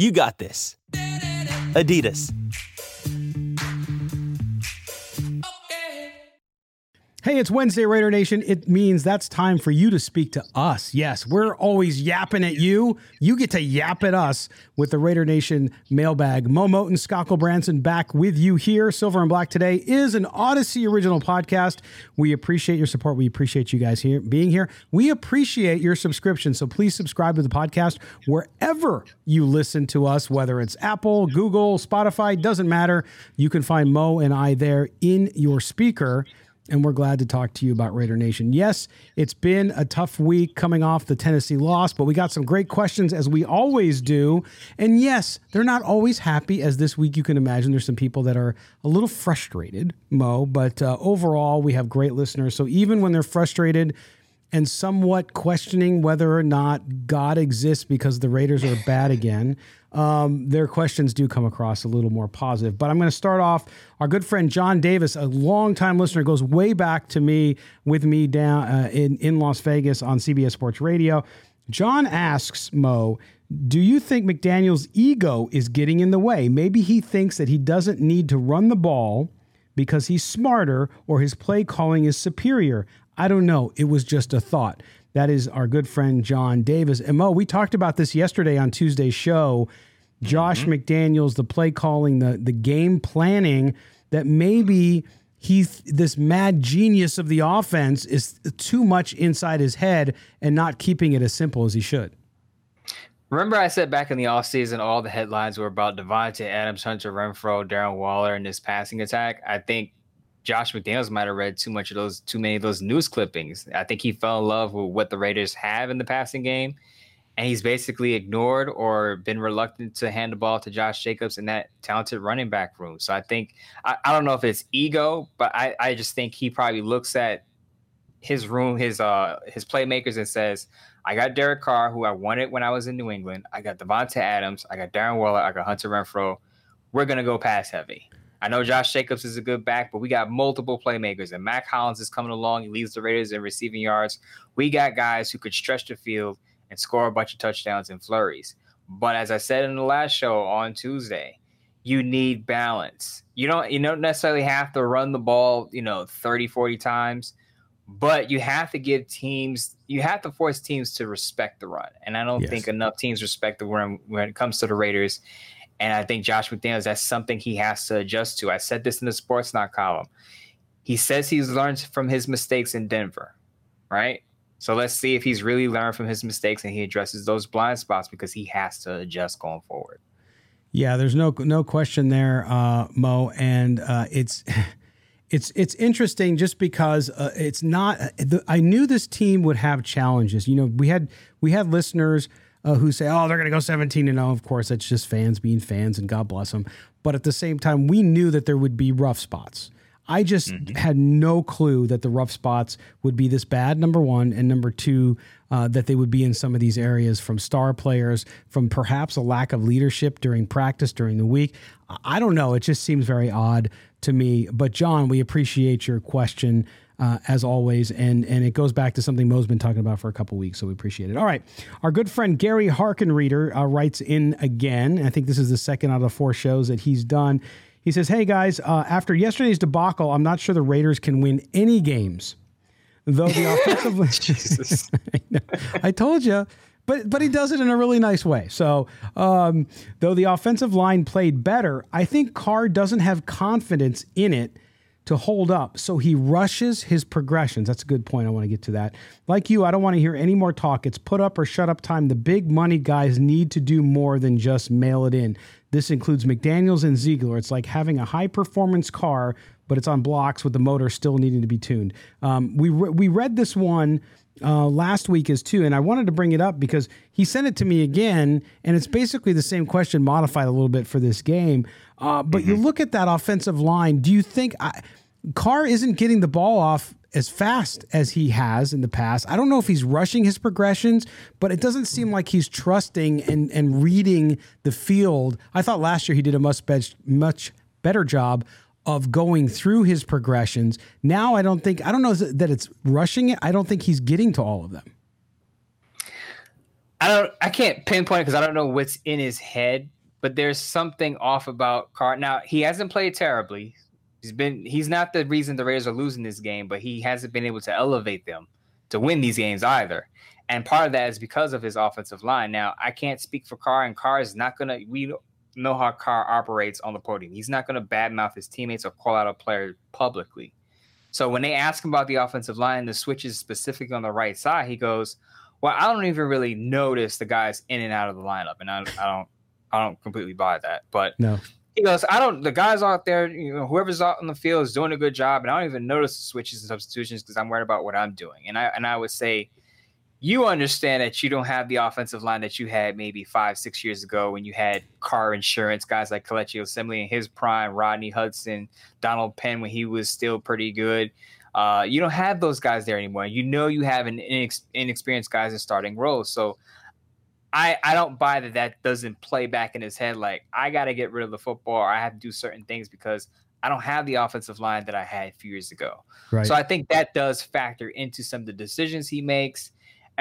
You got this. Adidas. Hey, it's Wednesday, Raider Nation. It means that's time for you to speak to us. Yes, we're always yapping at you. You get to yap at us with the Raider Nation mailbag. Mo Moten, Scockle Branson back with you here. Silver and Black Today is an Odyssey original podcast. We appreciate your support. We appreciate you guys here being here. We appreciate your subscription. So please subscribe to the podcast wherever you listen to us, whether it's Apple, Google, Spotify, doesn't matter. You can find Mo and I there in your speaker. And we're glad to talk to you about Raider Nation. Yes, it's been a tough week coming off the Tennessee loss, but we got some great questions as we always do. And yes, they're not always happy, as this week you can imagine. There's some people that are a little frustrated, Mo, but overall we have great listeners. So even when they're frustrated and somewhat questioning whether or not God exists because the Raiders are bad again, their questions do come across a little more positive. But I'm going to start off. Our good friend John Davis, a longtime listener, goes way back to me with me down in Las Vegas on CBS Sports Radio. John asks, Mo, do you think McDaniel's ego is getting in the way? Maybe he thinks that he doesn't need to run the ball because he's smarter or his play calling is superior. I don't know. It was just a thought. That is our good friend, John Davis. And Mo, we talked about this yesterday on Tuesday's show. Josh McDaniels, the play calling, the game planning, that maybe he's this mad genius of the offense is too much inside his head and not keeping it as simple as he should. Remember I said back in the offseason, all the headlines were about Devontae Adams, Hunter Renfrow, Darren Waller, and this passing attack. I think Josh McDaniels might have read too many of those news clippings. I think he fell in love with what the Raiders have in the passing game, and he's basically ignored or been reluctant to hand the ball to Josh Jacobs in that talented running back room. So I think I don't know if it's ego, but I just think he probably looks at his room, his playmakers, and says, I got Derek Carr, who I wanted when I was in New England. I got Devontae Adams. I got Darren Waller. I got Hunter Renfrow. We're going to go pass heavy. I know Josh Jacobs is a good back, but we got multiple playmakers, and Mac Hollins is coming along. He leads the Raiders in receiving yards. We got guys who could stretch the field and score a bunch of touchdowns and flurries. But as I said in the last show on Tuesday, you need balance. You don't necessarily have to run the ball, 30, 40 times, but you have to force teams to respect the run. And I don't think enough teams respect the run when it comes to the Raiders. And I think Josh McDaniels, that's something he has to adjust to. I said this in the SportsNot column. He says he's learned from his mistakes in Denver, right? So let's see if he's really learned from his mistakes and he addresses those blind spots, because he has to adjust going forward. Yeah, there's no question there, Mo. And it's interesting just because it's not. I knew this team would have challenges. We had listeners who say, oh, they're going to go 17-0. Of course, that's just fans being fans, and God bless them. But at the same time, we knew that there would be rough spots. I just had no clue that the rough spots would be this bad, number one, and number two, that they would be in some of these areas from star players, from perhaps a lack of leadership during practice, during the week. I don't know. It just seems very odd to me. But, John, we appreciate your question, as always, and it goes back to something Mo's been talking about for a couple weeks, so we appreciate it. All right, our good friend Gary Harkin Reader writes in again. I think this is the second out of the four shows that he's done. He says, hey, guys, after yesterday's debacle, I'm not sure the Raiders can win any games. Though the offensive... Jesus. I told you. But he does it in a really nice way. So though the offensive line played better, I think Carr doesn't have confidence in it to hold up, so he rushes his progressions. That's a good point. I want to get to that. Like you, I don't want to hear any more talk. It's put up or shut up time. The big money guys need to do more than just mail it in. This includes McDaniels and Ziegler. It's like having a high-performance car, but it's on blocks with the motor still needing to be tuned. We read this one last week as too, and I wanted to bring it up because he sent it to me again, and it's basically the same question modified a little bit for this game. But you look at that offensive line, do you think Carr isn't getting the ball off as fast as he has in the past? I don't know if he's rushing his progressions, but it doesn't seem like he's trusting and reading the field. I thought last year he did a much better job of going through his progressions. Now I don't know that it's rushing it. I don't think he's getting to all of them. I can't pinpoint it because I don't know what's in his head, but there's something off about Carr. Now, he hasn't played terribly. He's not the reason the Raiders are losing this game, but he hasn't been able to elevate them to win these games either. And part of that is because of his offensive line. Now, I can't speak for Carr, and Carr is not going to – we know how Carr operates on the podium. He's not going to badmouth his teammates or call out a player publicly. So when they ask him about the offensive line, the switches specifically on the right side, he goes, well, I don't even really notice the guys in and out of the lineup, and I don't completely buy that. But no. He goes, the guys out there, whoever's out on the field is doing a good job, and I don't even notice the switches and substitutions because I'm worried about what I'm doing. And I would say, you understand that you don't have the offensive line that you had maybe 5-6 years ago when you had Carr insurance, guys like Kelechi Osimley in his prime, Rodney Hudson, Donald Penn when he was still pretty good. You don't have those guys there anymore. You know you have an inexperienced guys in starting roles. So I don't buy that doesn't play back in his head like, I got to get rid of the football or I have to do certain things because I don't have the offensive line that I had a few years ago. Right. So I think that does factor into some of the decisions he makes.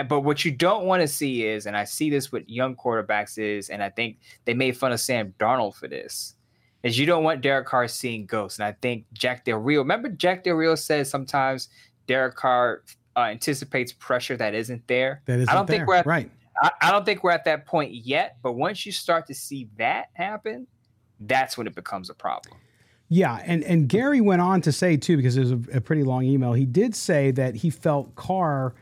But what you don't want to see is, and I see this with young quarterbacks is, and I think they made fun of Sam Darnold for this, is you don't want Derek Carr seeing ghosts. And I think Jack Del Rio, remember Jack Del Rio said sometimes Derek Carr anticipates pressure that isn't there. I don't think we're at that point yet. But once you start to see that happen, that's when it becomes a problem. Yeah, and Gary went on to say, too, because it was a pretty long email, he did say that he felt Carr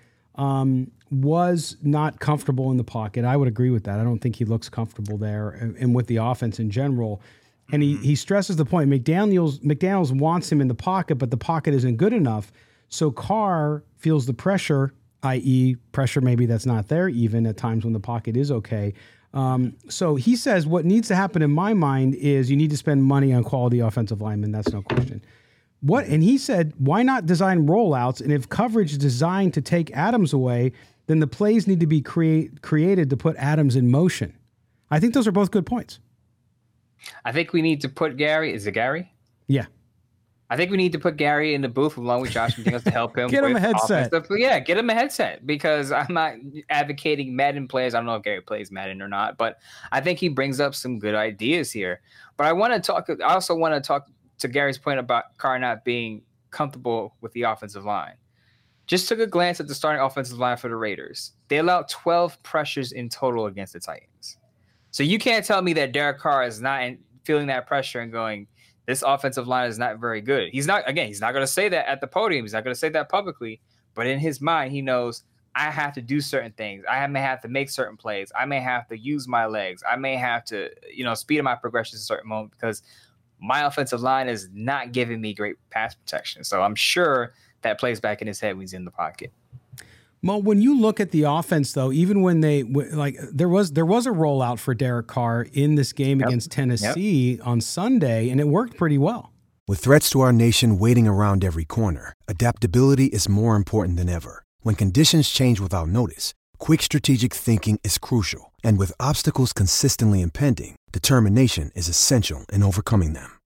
was not comfortable in the pocket. I would agree with that. I don't think he looks comfortable there and with the offense in general. And he stresses the point. McDaniels wants him in the pocket, but the pocket isn't good enough. So Carr feels the pressure, i.e. pressure maybe that's not there even at times when the pocket is okay. So he says what needs to happen in my mind is you need to spend money on quality offensive linemen. That's no question. And he said, why not design rollouts? And if coverage is designed to take Adams away, then the plays need to be created to put Adams in motion. I think those are both good points. I think we need to put Gary. Is it Gary? Yeah. I think we need to put Gary in the booth along with Josh McDaniels to help him. Get him a headset. Yeah, get him a headset because I'm not advocating Madden players. I don't know if Gary plays Madden or not, but I think he brings up some good ideas here. But I also want to talk to Gary's point about Carr not being comfortable with the offensive line. Just took a glance at the starting offensive line for the Raiders. They allowed 12 pressures in total against the Titans. So you can't tell me that Derek Carr is not feeling that pressure and going, this offensive line is not very good. He's not going to say that at the podium. He's not going to say that publicly. But in his mind, he knows I have to do certain things. I may have to make certain plays. I may have to use my legs. I may have to, speed up my progressions at a certain moment because my offensive line is not giving me great pass protection. So I'm sure that plays back in his head when he's in the pocket. Well, when you look at the offense, though, even when there was a rollout for Derek Carr in this game against Tennessee on Sunday, and it worked pretty well. With threats to our nation waiting around every corner, adaptability is more important than ever. When conditions change without notice, quick strategic thinking is crucial, and with obstacles consistently impending, determination is essential in overcoming them.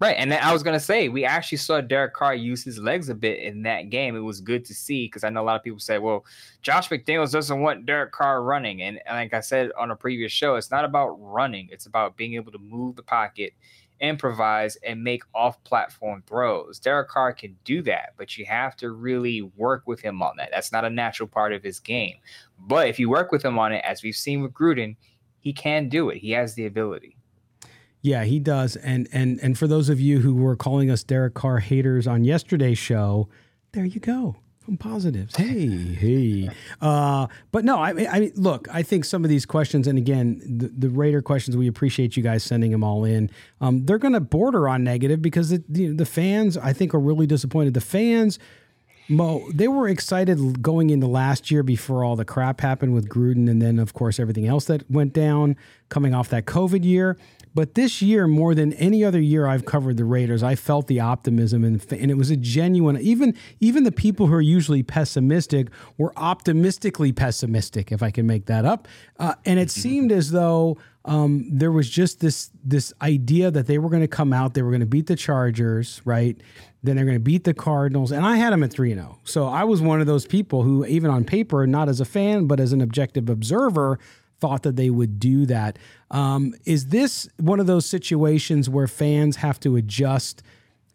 Right, and I was going to say, we actually saw Derek Carr use his legs a bit in that game. It was good to see, because I know a lot of people say, well, Josh McDaniels doesn't want Derek Carr running. And like I said on a previous show, it's not about running. It's about being able to move the pocket, improvise, and make off-platform throws. Derek Carr can do that, but you have to really work with him on that. That's not a natural part of his game. But if you work with him on it, as we've seen with Gruden, he can do it. He has the ability. Yeah, he does. And for those of you who were calling us Derek Carr haters on yesterday's show, there you go. From positives. Hey. But no, I mean, look, I think some of these questions, and again, the Raider questions, we appreciate you guys sending them all in. They're going to border on negative because the fans, I think, are really disappointed. The fans, Mo, they were excited going into last year before all the crap happened with Gruden and then, of course, everything else that went down coming off that COVID year. But this year, more than any other year I've covered the Raiders, I felt the optimism, and it was a genuine. Even the people who are usually pessimistic were optimistically pessimistic, if I can make that up. And it seemed as though there was just this idea that they were going to come out, they were going to beat the Chargers, right? Then they're going to beat the Cardinals, and I had them at 3-0. So I was one of those people who, even on paper, not as a fan, but as an objective observer, thought that they would do that. Is this one of those situations where fans have to adjust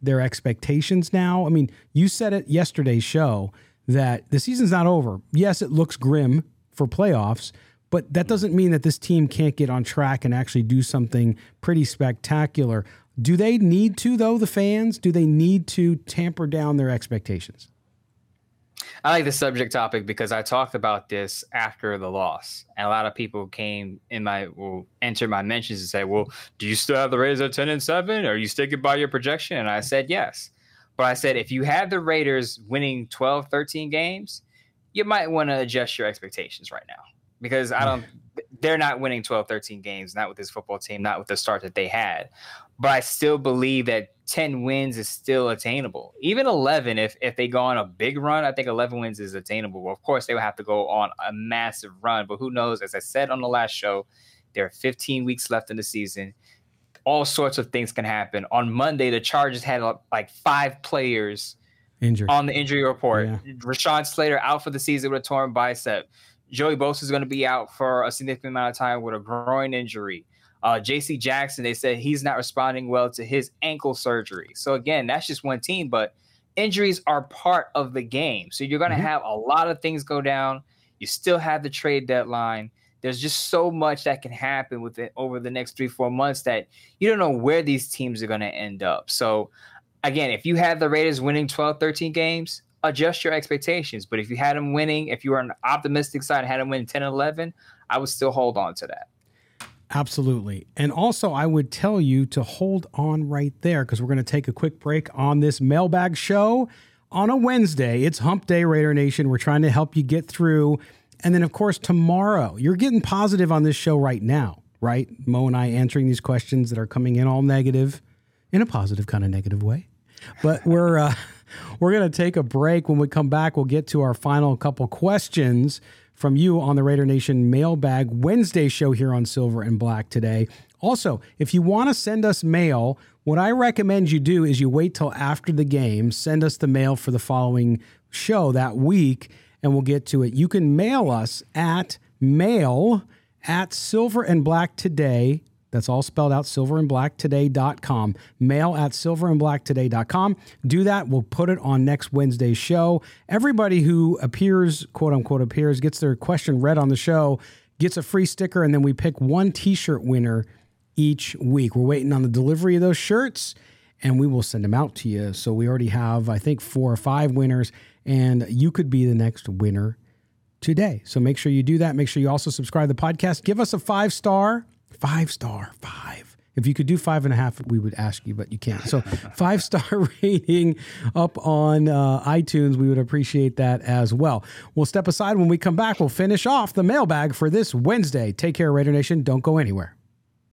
their expectations now? I mean, you said it yesterday's show that the season's not over. Yes, it looks grim for playoffs, but that doesn't mean that this team can't get on track and actually do something pretty spectacular. Do they need to, though, the fans? Do they need to tamper down their expectations? I like the subject topic because I talked about this after the loss, and a lot of people came in entered my mentions and say, well, do you still have the Raiders at 10-7? Are you sticking by your projection? And I said, yes. But I said, if you had the Raiders winning 12, 13 games, you might want to adjust your expectations right now, because they're not winning 12, 13 games, not with this football team, not with the start that they had. But I still believe that 10 wins is still attainable. Even 11, if they go on a big run, I think 11 wins is attainable. Well, of course, they would have to go on a massive run, but who knows? As I said on the last show, there are 15 weeks left in the season. All sorts of things can happen. On Monday, the Chargers had like 5 players injured on the injury report. Yeah. Rashawn Slater out for the season with a torn bicep. Joey Bosa is going to be out for a significant amount of time with a groin injury. JC Jackson, they said he's not responding well to his ankle surgery. So, again, that's just one team, but injuries are part of the game. So you're going to have a lot of things go down. You still have the trade deadline. There's just so much that can happen with it over the next 3-4 months that you don't know where these teams are going to end up. So, again, if you had the Raiders winning 12, 13 games, adjust your expectations. But if you had them winning, if you were on the optimistic side and had them win 10-11, I would still hold on to that. Absolutely. And also, I would tell you to hold on right there, because we're going to take a quick break on this mailbag show on a Wednesday. It's Hump Day, Raider Nation. We're trying to help you get through. And then, of course, tomorrow, you're getting positive on this show right now, right? Mo and I answering these questions that are coming in all negative in a positive kind of negative way. But we're going to take a break. When we come back, we'll get to our final couple questions from you on the Raider Nation Mailbag Wednesday show here on Silver and Black Today. Also, if you want to send us mail, what I recommend you do is you wait till after the game, send us the mail for the following show that week, and we'll get to it. You can mail us at mail@silverandblacktoday.com. That's all spelled out, silverandblacktoday.com. Mail at silverandblacktoday.com. Do that. We'll put it on next Wednesday's show. Everybody who appears, quote unquote, gets their question read on the show, gets a free sticker, and then we pick one T-shirt winner each week. We're waiting on the delivery of those shirts, and we will send them out to you. So we already have, I think, 4 or 5 winners, and you could be the next winner today. So make sure you do that. Make sure you also subscribe to the podcast. Give us a 5-star. 5-star. If you could do 5.5, we would ask you, but you can't. So 5-star rating up on iTunes. We would appreciate that as well. We'll step aside. When we come back, we'll finish off the mailbag for this Wednesday. Take care, Raider Nation. Don't go anywhere.